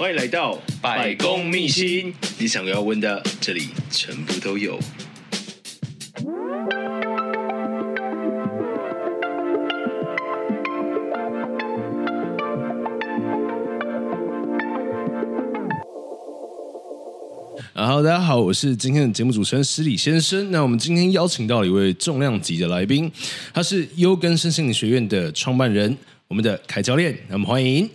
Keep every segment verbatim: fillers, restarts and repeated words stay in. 欢迎来到百工秘辛，你想要问的，这里全部都有。Hello， 大家好，我是今天的节目主持人失礼先生。那我们今天邀请到一位重量级的来宾，他是优根身心灵学院的创办人，我们的凯教练。那我们欢迎。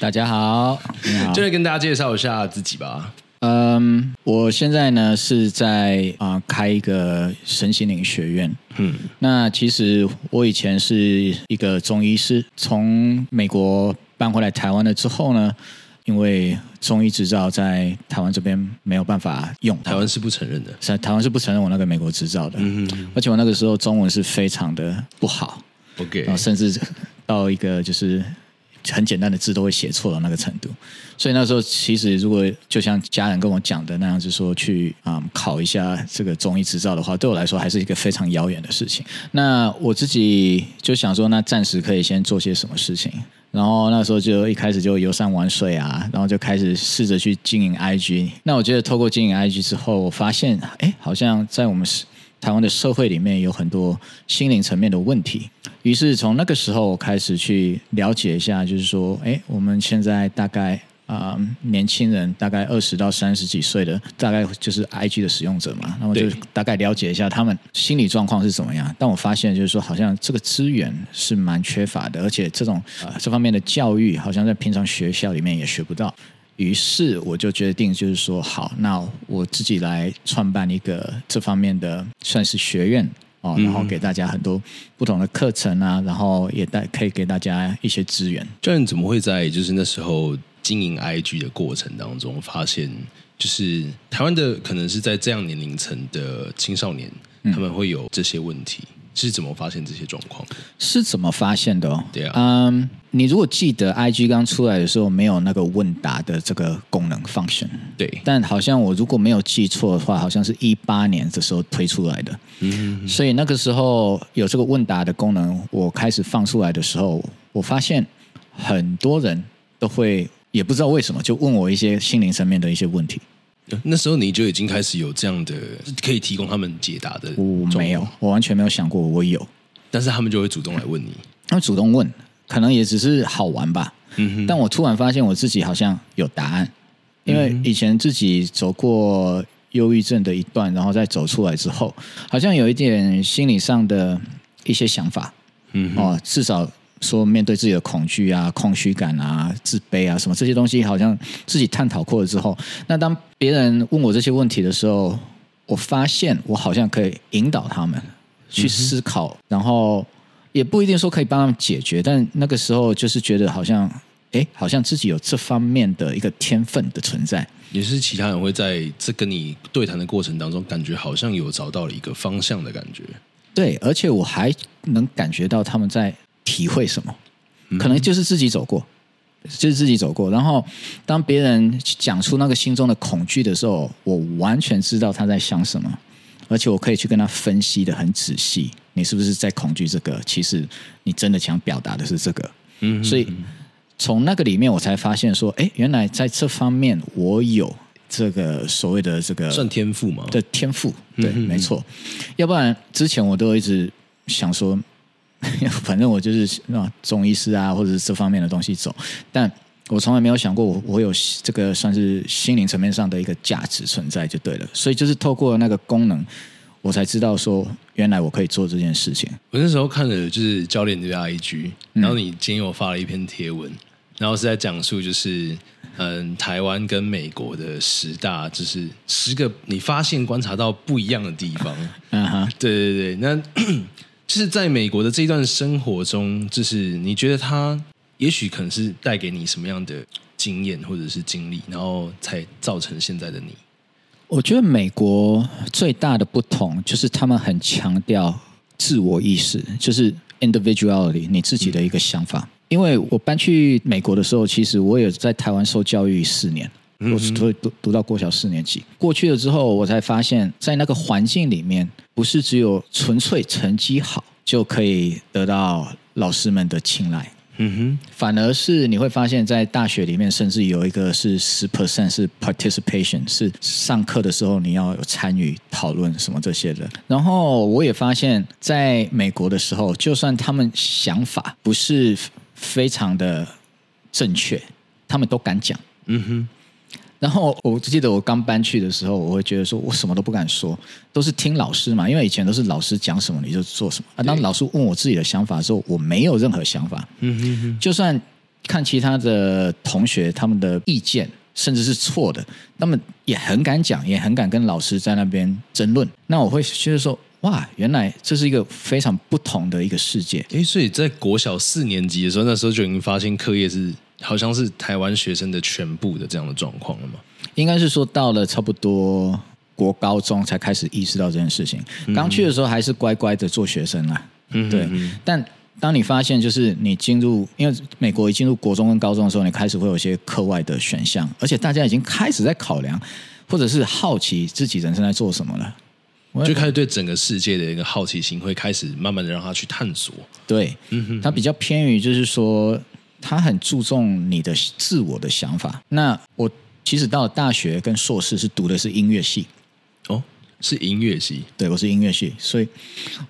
大家好，你好，就来跟大家介绍一下自己吧。嗯，我现在呢是在啊、呃、开一个身心灵学院。嗯，那其实我以前是一个中医师，从美国搬回来台湾了之后呢。因为中医执照在台湾这边没有办法用，台湾是不承认的，台湾是不承认我那个美国执照的，嗯嗯，而且我那个时候中文是非常的不好， okay， 然后甚至到一个就是很简单的字都会写错的那个程度，所以那时候其实如果就像家人跟我讲的那样子说去、嗯、考一下这个中医执照的话，对我来说还是一个非常遥远的事情。那我自己就想说，那暂时可以先做些什么事情，然后那时候就一开始就游山玩水啊，然后就开始试着去经营 I G。 那我觉得透过经营 I G 之后，我发现哎，好像在我们台湾的社会里面有很多心灵层面的问题，于是从那个时候我开始去了解一下，就是说哎，我们现在大概、呃、年轻人大概二十到三十几岁的大概就是 I G 的使用者嘛，那我就大概了解一下他们心理状况是怎么样。但我发现就是说好像这个资源是蛮缺乏的，而且这种、呃、这方面的教育好像在平常学校里面也学不到，于是我就决定就是说好，那我自己来创办一个这方面的算是学院、哦嗯、然后给大家很多不同的课程啊，然后也可以给大家一些资源。这样你怎么会在就是那时候经营 I G 的过程当中发现，就是台湾的可能是在这样年龄层的青少年、嗯、他们会有这些问题，是怎么发现这些状况？是怎么发现的、哦？对啊，嗯，你如果记得 I G 刚出来的时候没有那个问答的这个功能 function， 对，但好像我如果没有记错的话，好像是一八年的时候推出来的，嗯，所以那个时候有这个问答的功能，我开始放出来的时候，我发现很多人都会也不知道为什么就问我一些心灵层面的一些问题。那时候你就已经开始有这样的可以提供他们解答的？我没有，我完全没有想过我有，但是他们就会主动来问你。他们主动问，可能也只是好玩吧、嗯哼、但我突然发现我自己好像有答案，因为以前自己走过忧郁症的一段，然后再走出来之后好像有一点心理上的一些想法、嗯哼哦、至少说面对自己的恐惧啊、空虚感啊、自卑啊什么这些东西，好像自己探讨过了之后，那当别人问我这些问题的时候，我发现我好像可以引导他们去思考、嗯、然后也不一定说可以帮他们解决，但那个时候就是觉得好像哎，好像自己有这方面的一个天分的存在。也是其他人会在这跟你对谈的过程当中感觉好像有找到了一个方向的感觉。对，而且我还能感觉到他们在体会什么，可能就是自己走过、嗯、就是自己走过，然后当别人讲出那个心中的恐惧的时候，我完全知道他在想什么，而且我可以去跟他分析的很仔细，你是不是在恐惧这个，其实你真的想表达的是这个、嗯、所以从那个里面我才发现说哎，原来在这方面我有这个所谓的这个算天赋吗？对，天赋，对、嗯、没错。要不然之前我都一直想说反正我就是中医师啊，或者是这方面的东西走，但我从来没有想过 我, 我有这个算是心灵层面上的一个价值存在就对了。所以就是透过那个功能我才知道说原来我可以做这件事情。我那时候看了就是教练的 I G， 然后你今天我发了一篇贴文、嗯、然后是在讲述就是嗯，台湾跟美国的十大，就是十个你发现观察到不一样的地方、嗯、对对对。那就是在美国的这一段生活中，就是你觉得它也许可能是带给你什么样的经验或者是经历，然后才造成现在的你？我觉得美国最大的不同就是他们很强调自我意识，就是 individuality， 你自己的一个想法、嗯、因为我搬去美国的时候，其实我也在台湾受教育四年，我是 读, 读到国小四年级，过去了之后我才发现在那个环境里面不是只有纯粹成绩好就可以得到老师们的青睐、嗯哼，反而是你会发现在大学里面甚至有一个是 百分之十 是 participation， 是上课的时候你要有参与讨论什么这些的。然后我也发现在美国的时候，就算他们想法不是非常的正确，他们都敢讲。嗯哼，然后我记得我刚搬去的时候，我会觉得说我什么都不敢说，都是听老师嘛，因为以前都是老师讲什么你就做什么、啊、当老师问我自己的想法的时候，我没有任何想法。嗯哼哼，就算看其他的同学他们的意见甚至是错的，他们也很敢讲，也很敢跟老师在那边争论。那我会觉得说哇，原来这是一个非常不同的一个世界。所以在国小四年级的时候，那时候就已经发现课业是好像是台湾学生的全部的这样的状况了吗？应该是说到了差不多国高中才开始意识到这件事情。刚去的时候还是乖乖的做学生啦，嗯、对。但当你发现就是你进入，因为美国一进入国中跟高中的时候，你开始会有一些课外的选项，而且大家已经开始在考量或者是好奇自己人生在做什么了。就开始对整个世界的一个好奇心会开始慢慢的让他去探索。对，嗯，他比较偏于就是说他很注重你的自我的想法。那我其实到了大学跟硕士是读的是音乐系。哦，是音乐系？对，我是音乐系，所以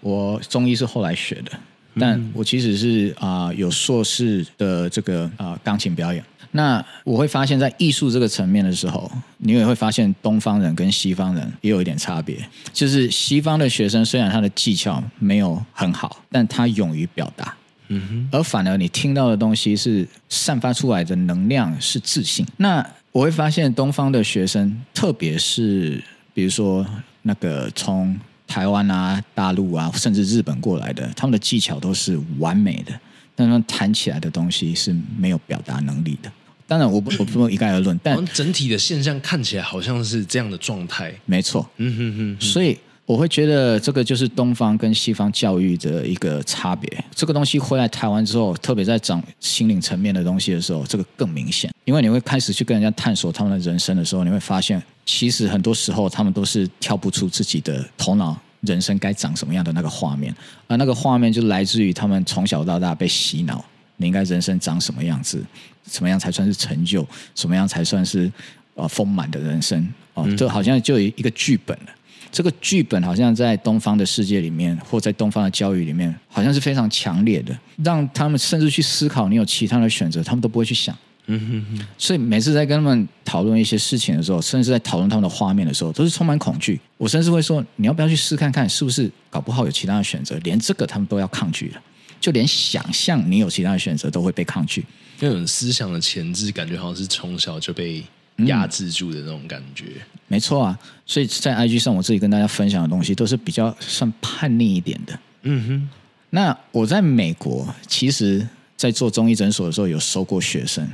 我中医是后来学的，但我其实是、呃、有硕士的这个、呃、钢琴表演。那我会发现在艺术这个层面的时候，你也会发现东方人跟西方人也有一点差别，就是西方的学生虽然他的技巧没有很好，但他勇于表达，嗯哼，而反而你听到的东西是散发出来的能量是自信。那我会发现东方的学生，特别是比如说那个从台湾啊、大陆啊甚至日本过来的，他们的技巧都是完美的，但他们谈起来的东西是没有表达能力的。当然我不能一概而论，但整体的现象看起来好像是这样的状态。没错，嗯哼哼哼，所以我会觉得这个就是东方跟西方教育的一个差别。这个东西回来台湾之后，特别在讲心灵层面的东西的时候，这个更明显。因为你会开始去跟人家探索他们的人生的时候，你会发现其实很多时候他们都是跳不出自己的头脑人生该长什么样的那个画面，而那个画面就来自于他们从小到大被洗脑，你应该人生长什么样子，什么样才算是成就，什么样才算是、呃、丰满的人生、哦嗯、就好像就有一个剧本了。这个剧本好像在东方的世界里面，或在东方的教育里面好像是非常强烈的，让他们甚至去思考你有其他的选择他们都不会去想。嗯哼哼，所以每次在跟他们讨论一些事情的时候，甚至在讨论他们的画面的时候，都是充满恐惧。我甚至会说你要不要去试看看，是不是搞不好有其他的选择，连这个他们都要抗拒了，就连想象你有其他的选择都会被抗拒。那种思想的前置感觉好像是从小就被压制住的那种感觉、嗯、没错啊。所以在 I G 上我自己跟大家分享的东西都是比较算叛逆一点的。嗯哼，那我在美国其实在做中医诊所的时候有收过学生，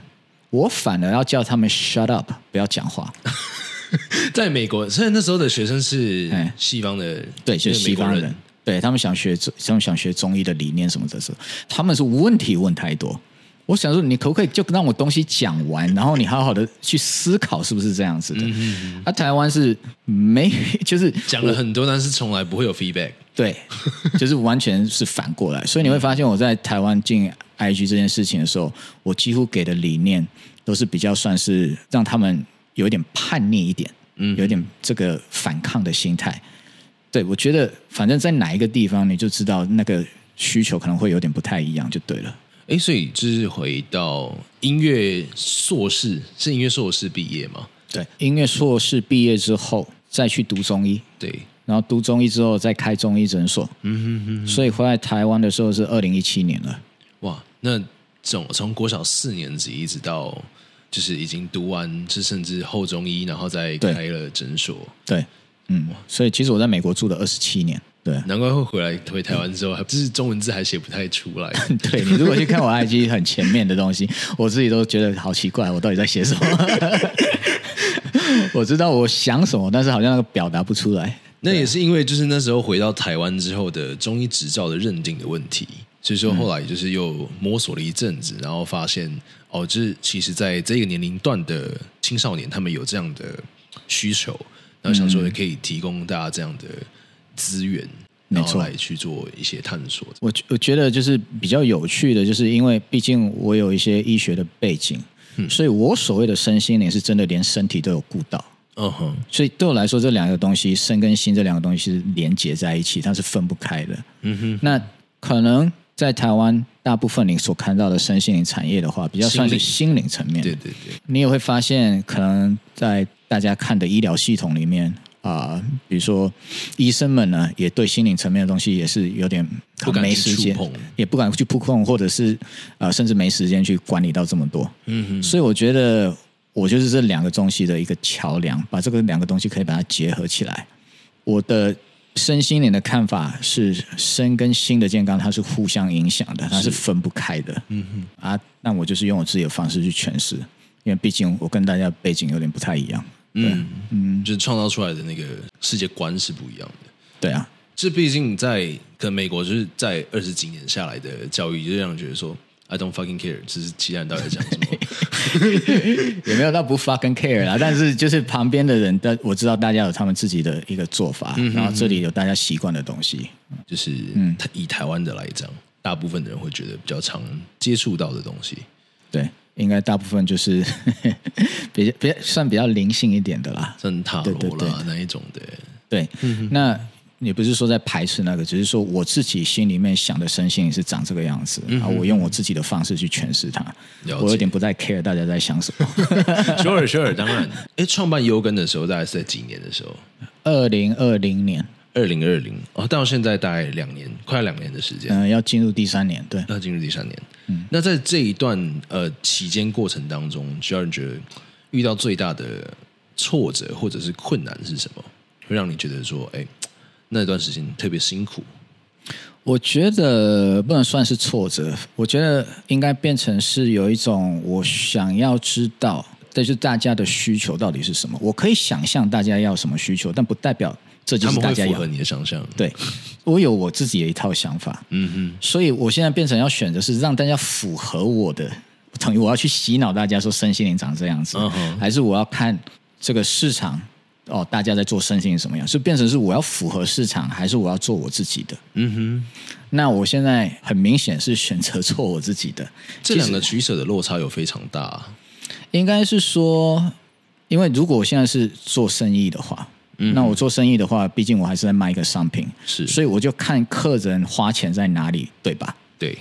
我反而要叫他们 shut up， 不要讲话。在美国，所以那时候的学生是西方的，哎、对，就是西方人，对，他们想学，他们想学中医的理念什么的时候，他们是问题问太多。我想说，你可不可以就让我东西讲完，然后你好好的去思考是不是这样子的？嗯哼嗯哼啊，台湾是没，就是讲了很多，但是从来不会有 feedback。对，就是完全是反过来。所以你会发现我在台湾进 I G 这件事情的时候，我几乎给的理念都是比较算是让他们有点叛逆一点，嗯，有点这个反抗的心态。对，我觉得反正在哪一个地方你就知道那个需求可能会有点不太一样就对了。诶，所以就是回到音乐硕士，是音乐硕士毕业吗？对，音乐硕士毕业之后再去读中医。对，然后读中医之后再开中医诊所。嗯哼哼哼，所以回来台湾的时候是二零一七年了。哇，那从从国小四年级一直到就是已经读完，是甚至后中医，然后再开了诊所。对，对，嗯，所以其实我在美国住了二十七年。对，难怪会回来回台湾之后，就是中文字还写不太出来。对，你如果去看我 I G 很前面的东西，我自己都觉得好奇怪，我到底在写什么？我知道我想什么，但是好像那个表达不出来。那也是因为就是那时候回到台湾之后的中医执照的认定的问题，所以说后来就是又摸索了一阵子，然后发现哦，就是其实在这个年龄段的青少年他们有这样的需求，然后想说也可以提供大家这样的资源。然后来去做一些探索。我我觉得就是比较有趣的，就是因为毕竟我有一些医学的背景，嗯、所以我所谓的身心灵是真的连身体都有顾到。嗯哼，所以对我来说，这两个东西，身跟心这两个东西是连结在一起，它是分不开的。嗯哼，那可能在台湾大部分你所看到的身心灵产业的话，比较算是心灵层面。对对对，你也会发现，可能在大家看的医疗系统里面。啊、呃，比如说医生们呢，也对心灵层面的东西也是有点没时间，也不敢去触碰，或者是、呃、甚至没时间去管理到这么多。嗯哼，所以我觉得我就是这两个东西的一个桥梁，把这个两个东西可以把它结合起来。我的身心灵的看法是，身跟心的健康它是互相影响的，它是分不开的。嗯哼，啊，那我就是用我自己的方式去诠释，因为毕竟我跟大家背景有点不太一样。嗯嗯，就是创造出来的那个世界观是不一样的。对啊，这毕竟在可能美国就是在二十几年下来的教育，就让人觉得说 I don't fucking care， 这是其他人到底在讲什么？也没有到不 fucking care 啦，但是就是旁边的人，我知道大家有他们自己的一个做法，嗯、然后这里有大家习惯的东西，就是以台湾的来讲，大部分的人会觉得比较常接触到的东西。对。应该大部分就是呵呵比较比较算比较灵性一点的啦，像塔罗啦，对对对，那一种的。对，嗯、那也不是说在排斥那个，只是说我自己心里面想的身心是长这个样子，嗯、然后我用我自己的方式去诠释它。我有点不太 care 大家在想什么。sure sure， 当然。哎，创办优根的时候大概是在几年的时候？二零二零年。二零二零哦，到现在大概两年，快两年的时间。嗯、呃，要进入第三年，对，要进入第三年。嗯，那在这一段呃期间过程当中，就让你觉得遇到最大的挫折或者是困难是什么？会让你觉得说，哎、欸，那段时间特别辛苦。我觉得不能算是挫折，我觉得应该变成是有一种我想要知道，这就是大家的需求到底是什么。我可以想象大家要什么需求，但不代表。这就是大家要他们会符合你的想象。对，我有我自己的一套想法，嗯哼，所以我现在变成要选择是让大家符合我的，等于我要去洗脑大家说身心灵长这样子，嗯、还是我要看这个市场哦，大家在做身心灵什么样，所以变成是我要符合市场，还是我要做我自己的？嗯哼，那我现在很明显是选择做我自己的，这两个取舍的落差有非常大，啊，应该是说，因为如果我现在是做生意的话。那我做生意的话，毕竟我还是在卖一个商品，是，所以我就看客人花钱在哪里，对吧？对，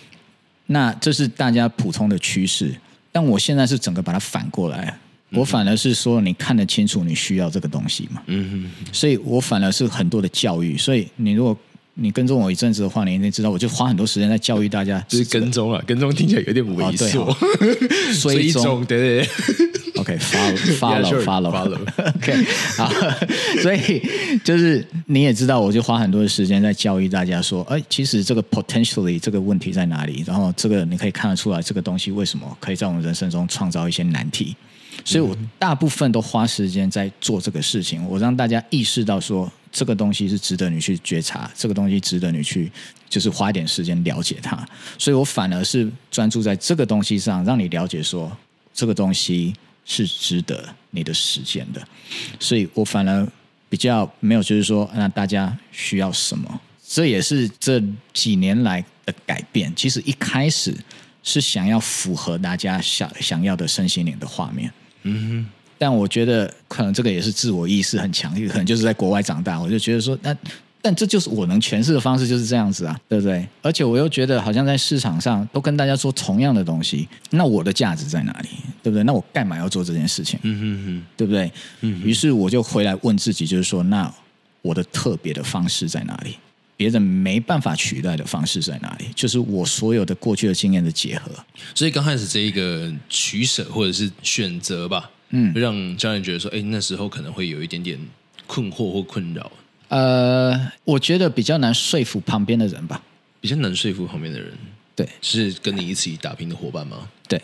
那这是大家普通的趋势，但我现在是整个把它反过来，嗯、我反而是说你看得清楚你需要这个东西嘛，嗯哼，所以我反而是很多的教育，所以你如果你跟踪我一阵子的话，你一定知道，我就花很多时间在教育大家，就是跟踪啊，跟踪听起来有点猥琐，哦哦，追踪，对对对。OK，follow，follow，follow， OK， 好，所以就是你也知道，我就花很多的时间在教育大家说，哎，其实这个 potentially 这个问题在哪里，然后这个你可以看得出来，这个东西为什么可以在我们人生中创造一些难题，所以我大部分都花时间在做这个事情，我让大家意识到说，这个东西是值得你去觉察，这个东西值得你去就是花一点时间了解它，所以我反而是专注在这个东西上，让你了解说这个东西。是值得你的时间的，所以我反而比较没有，就是说，那大家需要什么？这也是这几年来的改变。其实一开始是想要符合大家想想要的身心灵的画面，嗯哼。但我觉得可能这个也是自我意识很强，可能就是在国外长大，我就觉得说，那但这就是我能诠释的方式就是这样子啊，对不对？而且我又觉得好像在市场上都跟大家说同样的东西，那我的价值在哪里？对不对？那我干嘛要做这件事情？嗯哼哼，对不对？嗯，于是我就回来问自己，就是说，那我的特别的方式在哪里？别人没办法取代的方式在哪里？就是我所有的过去的经验的结合。所以刚开始这一个取舍或者是选择吧，嗯，让家人觉得说，哎，那时候可能会有一点点困惑或困扰。呃，我觉得比较难说服旁边的人吧，比较难说服旁边的人，对，是跟你一起打拼的伙伴吗？对，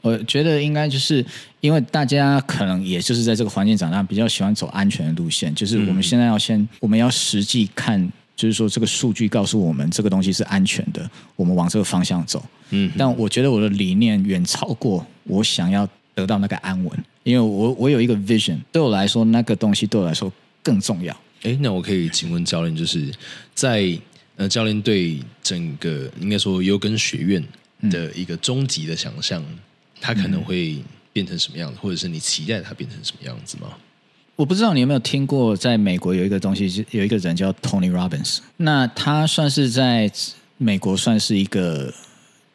我觉得应该就是因为大家可能也就是在这个环境长大，比较喜欢走安全的路线，就是我们现在要先，嗯、我们要实际看，就是说这个数据告诉我们这个东西是安全的，我们往这个方向走。嗯，但我觉得我的理念远超过我想要得到那个安稳，因为我我有一个 vision， 对我来说那个东西对我来说更重要。哎，那我可以请问教练，就是在那教练对整个应该说优耕学院的一个终极的想象，它可能会变成什么样子，或者是你期待它变成什么样子吗？我不知道你有没有听过，在美国有一个东西，有一个人叫 Tony Robbins， 那他算是在美国算是一个，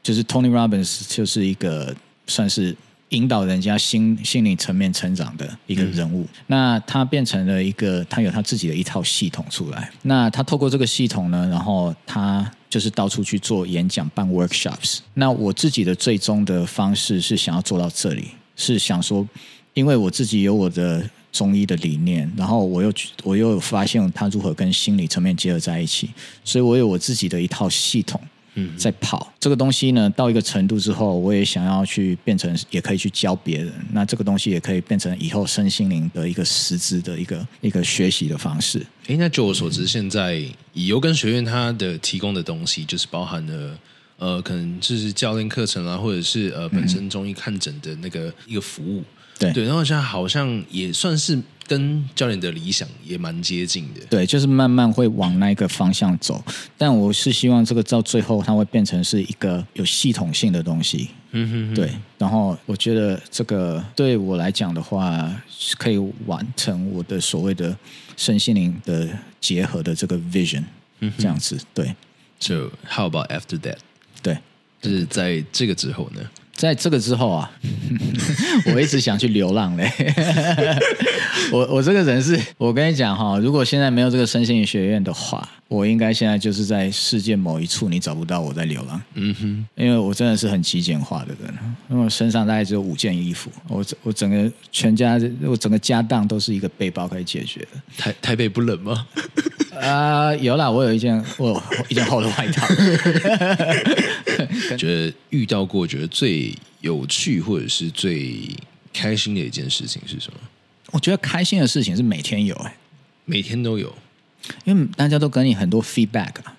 就是 Tony Robbins 就是一个算是引导人家心心理层面成长的一个人物、嗯、那他变成了一个，他有他自己的一套系统出来，那他透过这个系统呢，然后他就是到处去做演讲，办 workshops。 那我自己的最终的方式是想要做到这里，是想说因为我自己有我的中医的理念，然后我又我又发现他如何跟心理层面结合在一起，所以我有我自己的一套系统在跑。这个东西呢，到一个程度之后，我也想要去变成，也可以去教别人。那这个东西也可以变成以后身心灵的一个实质的一个一个学习的方式。诶，那就我所知，现在以优耕学院它的提供的东西，就是包含了呃，可能就是教练课程啦、啊，或者是呃本身中医看诊的那个一个服务。对, 对，然后现在好像也算是跟教练的理想也蛮接近的。对，就是慢慢会往那个方向走，但我是希望这个到最后它会变成是一个有系统性的东西。嗯哼哼，对，然后我觉得这个对我来讲的话，可以完成我的所谓的身心灵的结合的这个 vision、嗯、这样子。对， So how about after that？ 对，就是在这个之后呢，在这个之后啊，我一直想去流浪嘞。我我这个人是，我跟你讲哈，如果现在没有这个身心灵学院的话，我应该现在就是在世界某一处，你找不到我在流浪。嗯哼，因为我真的是很极简化的人，因为我身上大概只有五件衣服，我我整个全家，我整个家当都是一个背包可以解决的。台台北不冷吗？啊、呃，有啦，我有一件，我有一件厚的外套。觉得遇到过觉得最有趣或者是最开心的一件事情是什么？我觉得开心的事情是每天有、欸、每天都有，因为大家都给你很多 feedback 啊，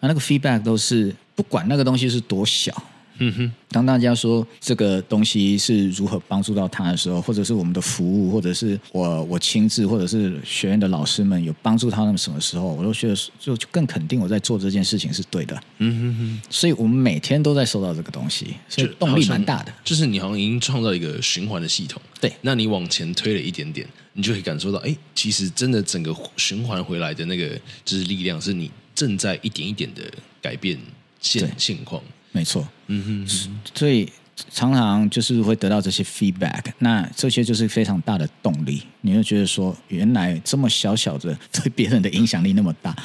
那那个 feedback 都是不管那个东西是多小。嗯哼，当大家说这个东西是如何帮助到他的时候，或者是我们的服务，或者是我我亲自，或者是学院的老师们有帮助他们什么时候，我都觉得就更肯定我在做这件事情是对的。嗯哼哼，所以我们每天都在收到这个东西，所以动力蛮大的。就、就是你好像已经创造一个循环的系统，对，那你往前推了一点点，你就可以感受到，哎，其实真的整个循环回来的那个就是力量，是你正在一点一点的改变现现况。没错，嗯哼哼，所以常常就是会得到这些 feedback， 那这些就是非常大的动力，你会觉得说原来这么小小的对别人的影响力那么大，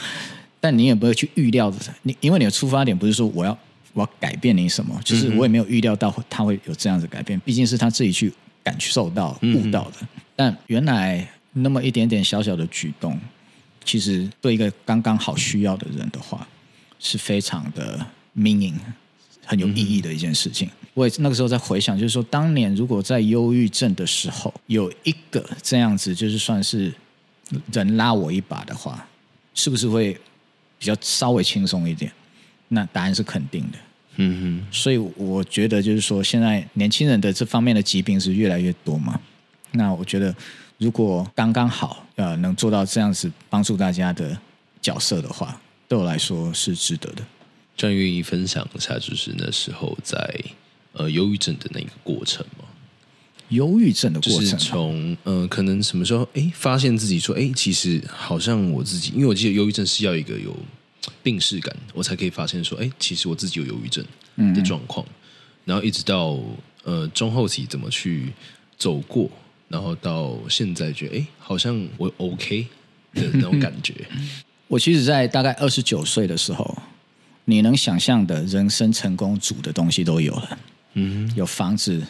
但你也不会去预料，你因为你的出发点不是说我要我要改变你什么，就是我也没有预料到他会有这样子改变，毕竟是他自己去感受到悟到的、嗯、但原来那么一点点小小的举动，其实对一个刚刚好需要的人的话是非常的 meaning，很有意义的一件事情。我那个时候在回想，就是说当年如果在忧郁症的时候有一个这样子就是算是人拉我一把的话，是不是会比较稍微轻松一点？那答案是肯定的。嗯哼，所以我觉得就是说现在年轻人的这方面的疾病是越来越多嘛，那我觉得如果刚刚好、呃、能做到这样子帮助大家的角色的话，对我来说是值得的。专业愿意分享一下，就是那时候在呃忧郁症的那个过程吗？忧郁症的过程、啊，就是从呃可能什么时候哎发现自己说哎其实好像我自己，因为我记得忧郁症是要一个有病识感，我才可以发现说哎其实我自己有忧郁症的状况，嗯嗯，然后一直到呃中后期怎么去走过，然后到现在觉得哎好像我 OK 的那种感觉。我其实，在大概二十九岁的时候。你能想象的人生成功组的东西都有了，嗯，有房子，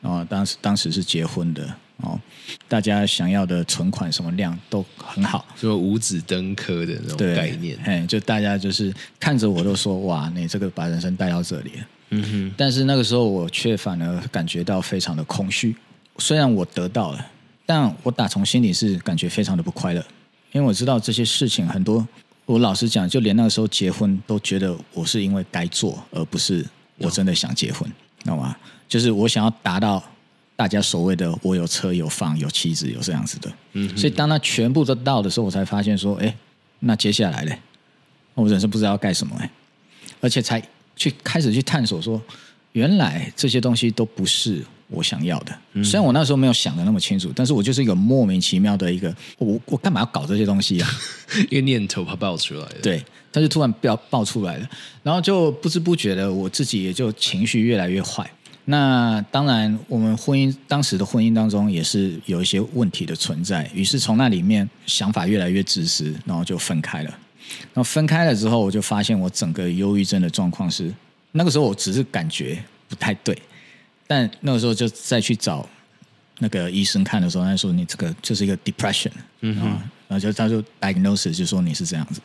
哦，当时当时是结婚的，哦，大家想要的存款什么量都很好，就五子登科的那种概念，哎，就大家就是看着我都说哇，你这个把人生带到这里了，嗯哼，但是那个时候我却反而感觉到非常的空虚，虽然我得到了，但我打从心里是感觉非常的不快乐，因为我知道这些事情很多。我老实讲，就连那个时候结婚都觉得我是因为该做，而不是我真的想结婚，知道吗？就是我想要达到大家所谓的我有车有房有妻子有这样子的，嗯，所以当他全部都到的时候，我才发现说，哎，那接下来嘞，我人生不知道要干什么、欸、而且才去开始去探索说原来这些东西都不是我想要的、嗯、虽然我那时候没有想的那么清楚，但是我就是一个莫名其妙的一个我我干嘛要搞这些东西啊一个念头爆出来的，对，但是突然爆出来了，然后就不知不觉的我自己也就情绪越来越坏。那当然我们婚姻当时的婚姻当中也是有一些问题的存在，于是从那里面想法越来越自私，然后就分开了。然后分开了之后我就发现我整个忧郁症的状况是那个时候我只是感觉不太对，但那个时候就再去找那个医生看的时候，他说你这个就是一个 depression、嗯、然后就他就 diagnosis 就说你是这样子。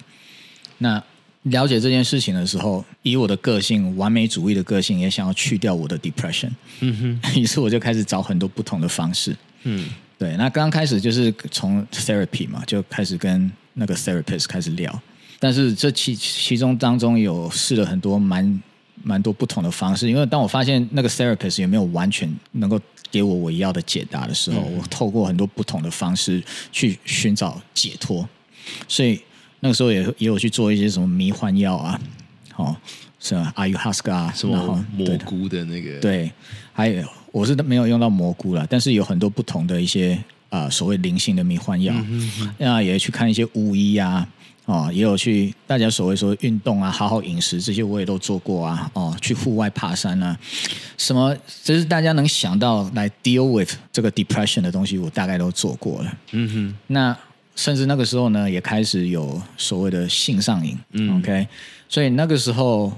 那了解这件事情的时候，以我的个性完美主义的个性也想要去掉我的 depression、嗯、哼于是我就开始找很多不同的方式、嗯、对。那刚开始就是从 therapy 嘛，就开始跟那个 therapist 开始聊，但是这 其, 其中当中有试了很多蛮蛮多不同的方式，因为当我发现那个 therapist 也没有完全能够给我我要的解答的时候、嗯、我透过很多不同的方式去寻找解脱，所以那个时候 也, 也有去做一些什么迷幻药啊，哦，是啊 ayahuasca 啊，什么蘑菇的那个， 对, 对，还有我是没有用到蘑菇啦，但是有很多不同的一些、呃、所谓灵性的迷幻药，那、嗯、也去看一些巫医啊，哦，也有去大家所谓说运动啊，好好饮食这些我也都做过啊，哦，去户外爬山啊，什么就是大家能想到来 deal with 这个 depression 的东西，我大概都做过了。嗯哼，那。甚至那个时候呢也开始有所谓的性上瘾、嗯、OK， 所以那个时候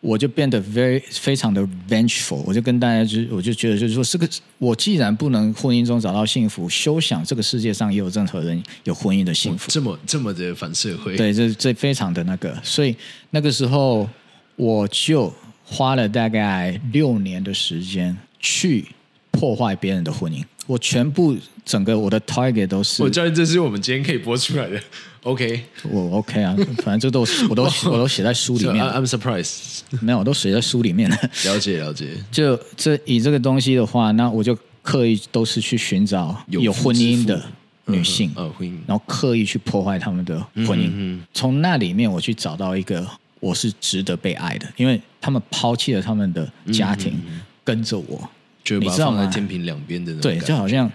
我就变得 very, 非常的 vengeful， 我就跟大家就我就觉得就是说这个我既然不能婚姻中找到幸福，休想这个世界上也有任何人有婚姻的幸福，这么这么的反社会，对，这这非常的那个。所以那个时候我就花了大概六年的时间去破坏别人的婚姻，我全部整个我的 target 都是，我教练这是我们今天可以播出来的 OK， 我 OK 啊，反正这都我都我都写在书里面、so, I'm surprised 没有，我都写在书里面了解了解。就这以这个东西的话，那我就刻意都是去寻找有婚姻的女性、嗯嗯、然后刻意去破坏他们的婚姻、嗯嗯、从那里面我去找到一个我是值得被爱的，因为他们抛弃了他们的家庭、嗯嗯、跟着我，就把它放在天平两边的那种感觉，对，就好像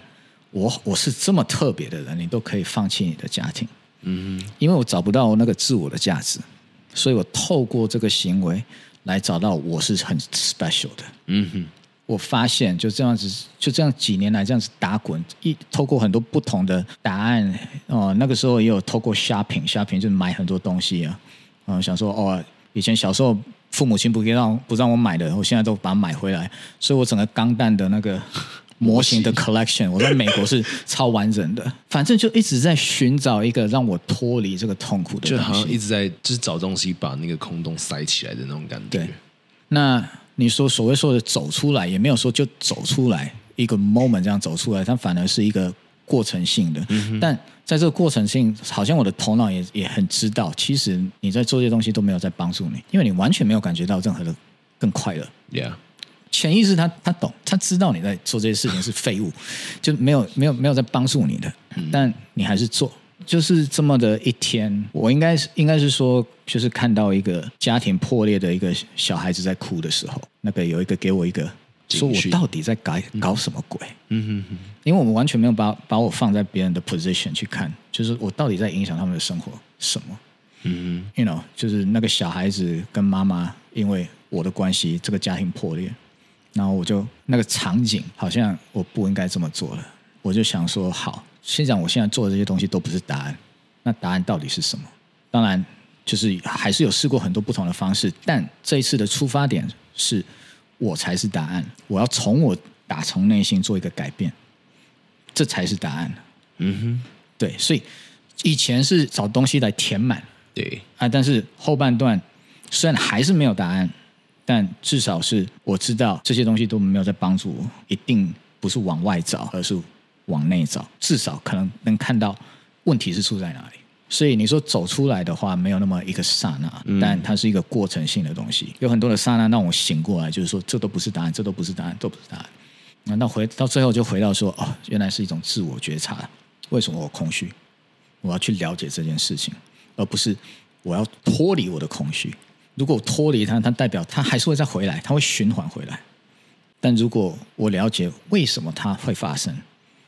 我, 我是这么特别的人，你都可以放弃你的家庭，嗯，因为我找不到那个自我的价值，所以我透过这个行为来找到我是很 special 的，嗯哼。我发现就这样子，就这样几年来这样子打滚，一透过很多不同的答案、呃、那个时候也有透过 shopping shopping 就买很多东西啊，呃、想说哦，以前小时候父母亲不让不让我买的，我现在都把它买回来，所以我整个钢弹的那个模型的 collection， 我在美国是超完整的。反正就一直在寻找一个让我脱离这个痛苦的东西，就好像一直在就是找东西把那个空洞塞起来的那种感觉。对，那你说所谓说的走出来，也没有说就走出来一个 moment 这样走出来，它反而是一个过程性的、嗯、但在这个过程性好像我的头脑 也, 也很知道其实你在做这些东西都没有在帮助你，因为你完全没有感觉到任何的更快乐、yeah. 潜意识 他, 他懂他知道你在做这些事情是废物就没有, 没有, 没有在帮助你的、嗯、但你还是做。就是这么的一天，我应该应该是说就是看到一个家庭破裂的一个小孩子在哭的时候，那个有一个给我一个说我到底在 搞, 搞什么鬼、嗯、因为我们完全没有 把, 把我放在别人的 position 去看，就是我到底在影响他们的生活什么、嗯、You know， 就是那个小孩子跟妈妈因为我的关系这个家庭破裂，然后我就那个场景好像我不应该这么做了，我就想说好，先讲我现在做的这些东西都不是答案，那答案到底是什么？当然就是还是有试过很多不同的方式，但这一次的出发点是我才是答案，我要从我打从内心做一个改变，这才是答案。嗯哼，对，所以以前是找东西来填满，对啊，但是后半段虽然还是没有答案，但至少是我知道这些东西都没有在帮助我，一定不是往外找，而是往内找，至少可能能看到问题是出在哪里。所以你说走出来的话没有那么一个刹那、嗯、但它是一个过程性的东西，有很多的刹那让我醒过来，就是说这都不是答案，这都不是答案，都不是答案。那 到, 回到最后就回到说、哦、原来是一种自我觉察，为什么我空虚，我要去了解这件事情，而不是我要脱离我的空虚。如果我脱离它，它代表它还是会再回来，它会循环回来。但如果我了解为什么它会发生，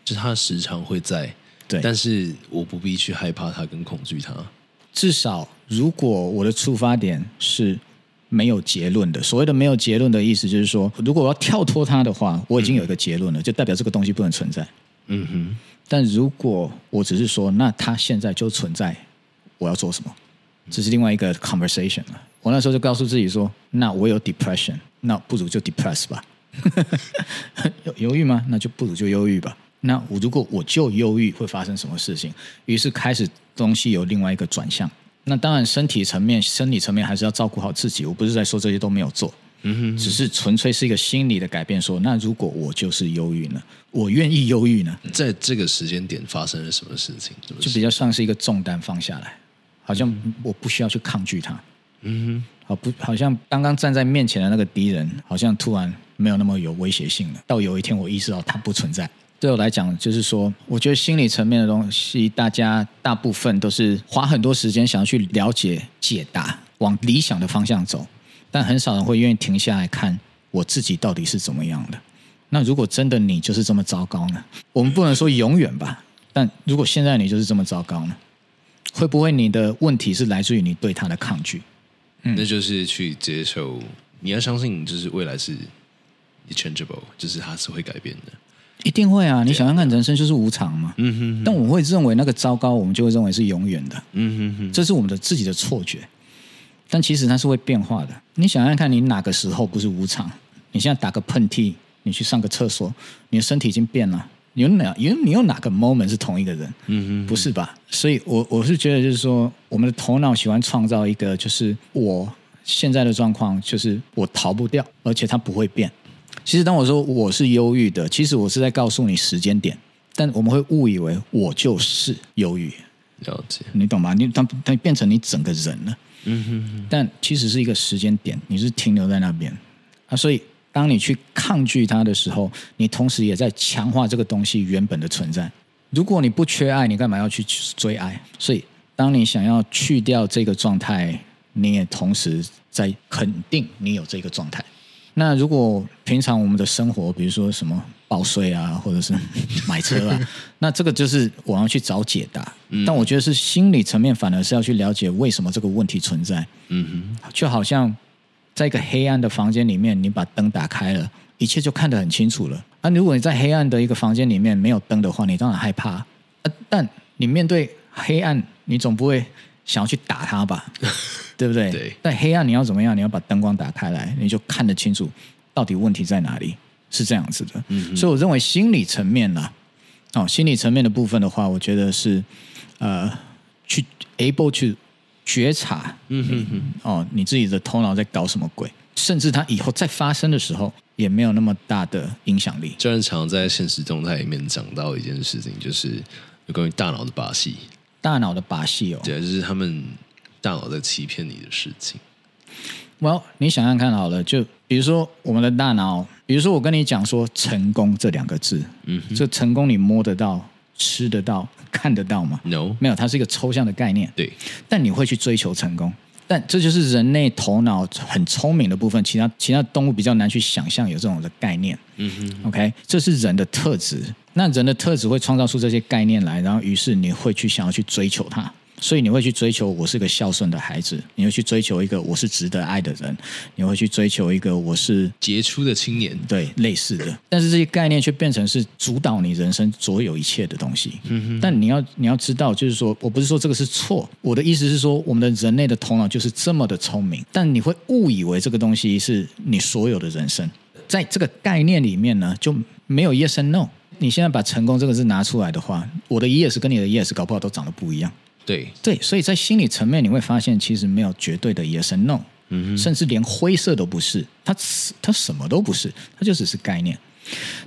就是它时常会在，对，但是我不必去害怕它跟恐惧它。至少如果我的出发点是没有结论的，所谓的没有结论的意思就是说，如果我要跳脱它的话，我已经有一个结论了，嗯，就代表这个东西不能存在。嗯哼。但如果我只是说，那它现在就存在，我要做什么？这是另外一个 conversation 了。我那时候就告诉自己说，那我有 depression， 那不如就 depress 吧。有忧郁吗？那就不如就忧郁吧。那我如果我就忧郁，会发生什么事情？于是开始东西有另外一个转向。那当然，身体层面、生理层面还是要照顾好自己。我不是在说这些都没有做，嗯哼哼，只是纯粹是一个心理的改变。说，那如果我就是忧郁呢？我愿意忧郁呢？在这个时间点发生了什么事情？是不是就比较像是一个重担放下来，好像我不需要去抗拒它。嗯哼，好不，好像刚刚站在面前的那个敌人，好像突然没有那么有威胁性了。到有一天，我意识到它不存在。对我来讲，就是说，我觉得心理层面的东西，大家大部分都是花很多时间想要去了解、解答，往理想的方向走，但很少人会愿意停下来看我自己到底是怎么样的。那如果真的你就是这么糟糕呢？我们不能说永远吧，但如果现在你就是这么糟糕呢，会不会你的问题是来自于你对它的抗拒？嗯，那就是去接受，你要相信，就是未来是 changeable， 就是它是会改变的。一定会啊！你想想看，人生就是无常嘛。嗯哼哼。但我们会认为那个糟糕，我们就会认为是永远的。嗯哼哼。这是我们的自己的错觉，但其实它是会变化的。你想想看，你哪个时候不是无常？你现在打个喷嚏，你去上个厕所，你的身体已经变了。你有哪有你有哪个 moment 是同一个人？嗯哼哼。不是吧？所以我，我我是觉得就是说，我们的头脑喜欢创造一个，就是我现在的状况，就是我逃不掉，而且它不会变。其实当我说我是忧郁的，其实我是在告诉你时间点，但我们会误以为我就是忧郁。了解，你懂吗？你它变成你整个人了。嗯哼哼。但其实是一个时间点，你是停留在那边啊。所以当你去抗拒它的时候，你同时也在强化这个东西原本的存在。如果你不缺爱，你干嘛要去追爱？所以当你想要去掉这个状态，你也同时在肯定你有这个状态。那如果平常我们的生活，比如说什么报税啊，或者是买车啊，那这个就是我要去找解答。嗯，但我觉得是心理层面，反而是要去了解为什么这个问题存在。嗯哼，就好像在一个黑暗的房间里面，你把灯打开了，一切就看得很清楚了。啊，如果你在黑暗的一个房间里面没有灯的话，你当然害怕。啊，但你面对黑暗，你总不会想要去打它吧？对不对？对。但黑暗你要怎么样？你要把灯光打开来，你就看得清楚到底问题在哪里，是这样子的。嗯，所以我认为心理层面啦，哦，心理层面的部分的话，我觉得是呃，去 able 去觉察，嗯哼哼，哦，你自己的头脑在搞什么鬼，甚至它以后再发生的时候也没有那么大的影响力。就很常在现实动态里面讲到一件事情，就是有关于大脑的把戏。大脑的把戏哦，对，就是他们大脑在欺骗你的事情。Well， 你想想看好了，就比如说我们的大脑，比如说我跟你讲说"成功"这两个字，嗯，这成功你摸得到、吃得到、看得到吗 ？No， 没有，它是一个抽象的概念。对，但你会去追求成功，但这就是人类头脑很聪明的部分，其他其他动物比较难去想象有这种的概念。嗯哼 ，OK， 这是人的特质。那人的特质会创造出这些概念来，然后于是你会去想要去追求它，所以你会去追求我是个孝顺的孩子，你会去追求一个我是值得爱的人，你会去追求一个我是杰出的青年，对，类似的。但是这些概念却变成是主导你人生所有一切的东西。嗯，但你要你要知道，就是说我不是说这个是错，我的意思是说我们的人类的头脑就是这么的聪明，但你会误以为这个东西是你所有的人生。在这个概念里面呢，就没有 yes and no。你现在把成功这个字拿出来的话，我的 yes 跟你的 yes 搞不好都长得不一样。对对，所以在心理层面你会发现其实没有绝对的 yes and no，嗯，甚至连灰色都不是， 它, 它什么都不是，它就只是概念。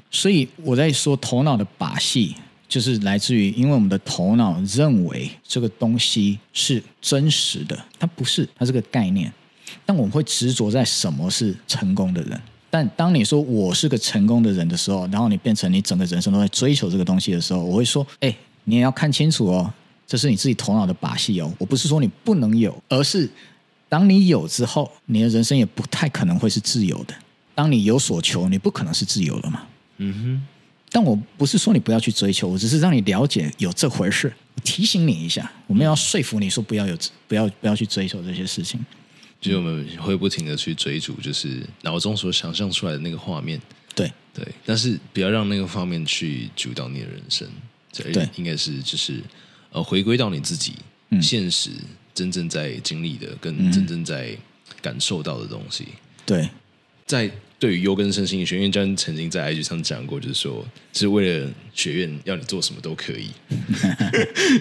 所以我在说头脑的把戏，就是来自于因为我们的头脑认为这个东西是真实的，它不是，它是个概念。但我们会执着在什么是成功的人，但当你说我是个成功的人的时候，然后你变成你整个人生都在追求这个东西的时候，我会说，哎，你也要看清楚哦，这是你自己头脑的把戏哦。我不是说你不能有，而是当你有之后，你的人生也不太可能会是自由的。当你有所求，你不可能是自由的嘛。嗯哼。但我不是说你不要去追求，我只是让你了解有这回事，提醒你一下。我们要说服你说不要有，不要不要去追求这些事情。就是我们会不停的去追逐，就是脑中所想象出来的那个画面。对对，但是不要让那个方面去主导你的人生。对，应该是就是。呃，回归到你自己、嗯、现实真正在经历的跟真正在感受到的东西、嗯、对，在对于优跟身心学院，教练曾经在 I G 上讲过，就是说是为了学院要你做什么都可以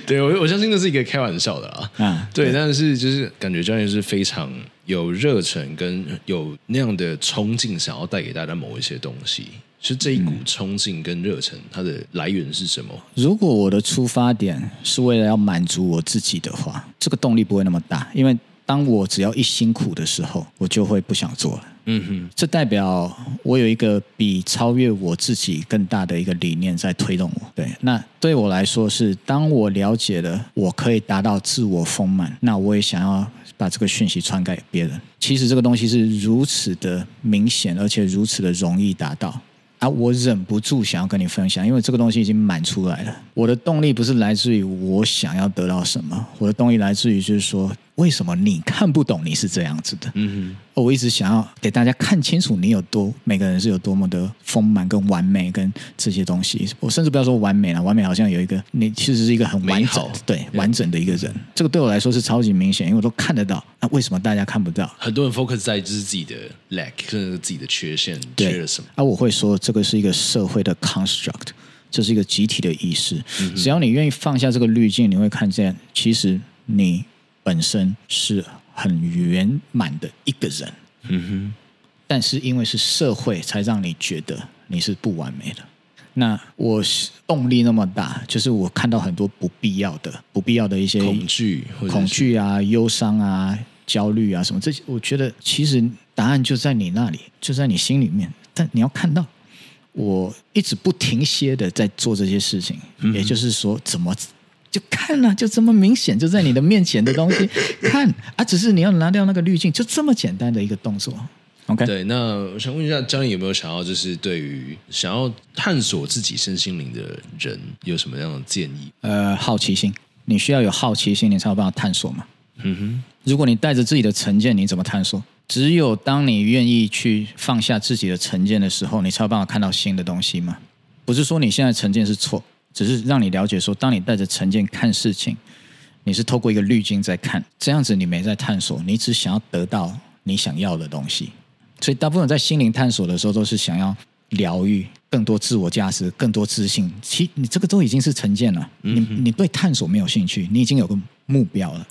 对， 我, 我相信这是一个开玩笑的啦、啊、对, 对，但是就是感觉教练是非常有热忱跟有那样的冲劲，想要带给大家某一些东西，是这一股冲劲跟热忱、嗯、它的来源是什么？如果我的出发点是为了要满足我自己的话，这个动力不会那么大，因为当我只要一辛苦的时候，我就会不想做了。嗯哼，这代表我有一个比超越我自己更大的一个理念在推动我。对，那对我来说是，当我了解了我可以达到自我丰满，那我也想要把这个讯息传给别人。其实这个东西是如此的明显，而且如此的容易达到。啊，我忍不住想要跟你分享，因为这个东西已经满出来了。我的动力不是来自于我想要得到什么，我的动力来自于就是说，为什么你看不懂你是这样子的？嗯哼，我一直想要给大家看清楚，你有多每个人是有多么的丰满跟完美跟这些东西。我甚至不要说完美了，完美好像有一个你其实是一个很完整，对，完整的一个人。这个对我来说是超级明显，因为我都看得到。那、啊、为什么大家看不到？很多人 focus 在就是自己的 lack， 就是自己的缺陷，缺了什么？啊，我会说这个是一个社会的 construct， 这是一个集体的意识。嗯、只要你愿意放下这个滤镜，你会看见，其实你本身是很圆满的一个人。嗯哼，但是因为是社会，才让你觉得你是不完美的。那我动力那么大，就是我看到很多不必要的、不必要的一些恐惧、恐惧啊、忧伤啊、焦虑啊什么这些，我觉得其实答案就在你那里，就在你心里面，但你要看到。我一直不停歇的在做这些事情，嗯、也就是说，怎么就看啊，就这么明显，就在你的面前的东西看啊，只是你要拿掉那个滤镜，就这么简单的一个动作。Okay. 对，那我想问一下教练有没有想要就是对于想要探索自己身心灵的人有什么样的建议？呃，好奇心，你需要有好奇心，你才有办法探索嘛。嗯哼，如果你带着自己的成见，你怎么探索？只有当你愿意去放下自己的成见的时候，你才有办法看到新的东西嘛。不是说你现在成见是错，只是让你了解说，当你带着成见看事情，你是透过一个滤镜在看，这样子你没在探索，你只想要得到你想要的东西。所以大部分在心灵探索的时候，都是想要疗愈，更多自我价值，更多自信。其实你这个都已经是成见了，你你对探索没有兴趣，你已经有个目标了。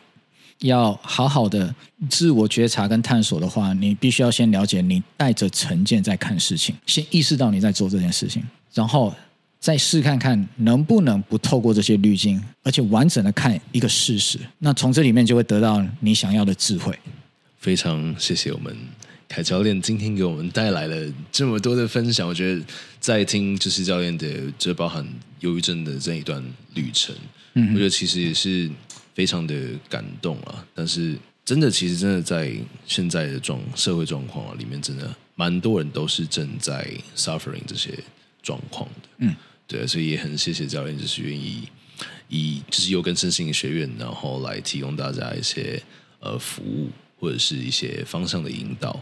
要好好的自我觉察跟探索的话，你必须要先了解你带着成见在看事情，先意识到你在做这件事情，然后再试看看能不能不透过这些滤镜，而且完整的看一个事实。那从这里面就会得到你想要的智慧。非常谢谢我们凯教练今天给我们带来了这么多的分享，我觉得在听就是教练的这包含忧郁症的这一段旅程、嗯、我觉得其实也是非常的感动啊。但是真的其实真的在现在的状社会状况、啊、里面真的蛮多人都是正在 suffering 这些状况的、嗯、对、啊、所以也很谢谢教练就是愿意以就是有跟身心学院然后来提供大家一些、呃、服务或者是一些方向的引导。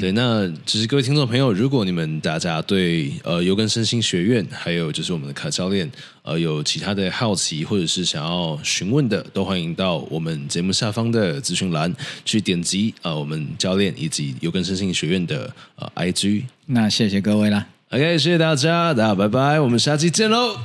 对，那就是各位听众朋友，如果你们大家对呃尤根身心学院，还有就是我们的凯教练，呃有其他的好奇或者是想要询问的，都欢迎到我们节目下方的资讯栏去点击呃我们教练以及尤根身心学院的呃 I G。那谢谢各位啦 ，OK， 谢谢大家，大家拜拜，我们下期见喽。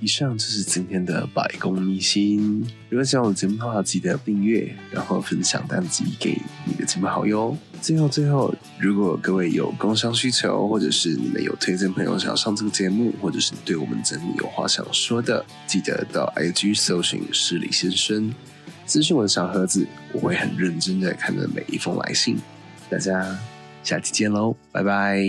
以上就是今天的百工秘辛。如果喜欢我的节目的话，记得订阅，然后分享单集给你的亲朋好友。最后最后，如果各位有工商需求，或者是你们有推荐朋友想要上这个节目，或者是对我们节目有话想说的，记得到 I G 搜寻失礼先生，私讯我的小盒子，我会很认真的看着每一封来信。大家下期见喽，拜拜。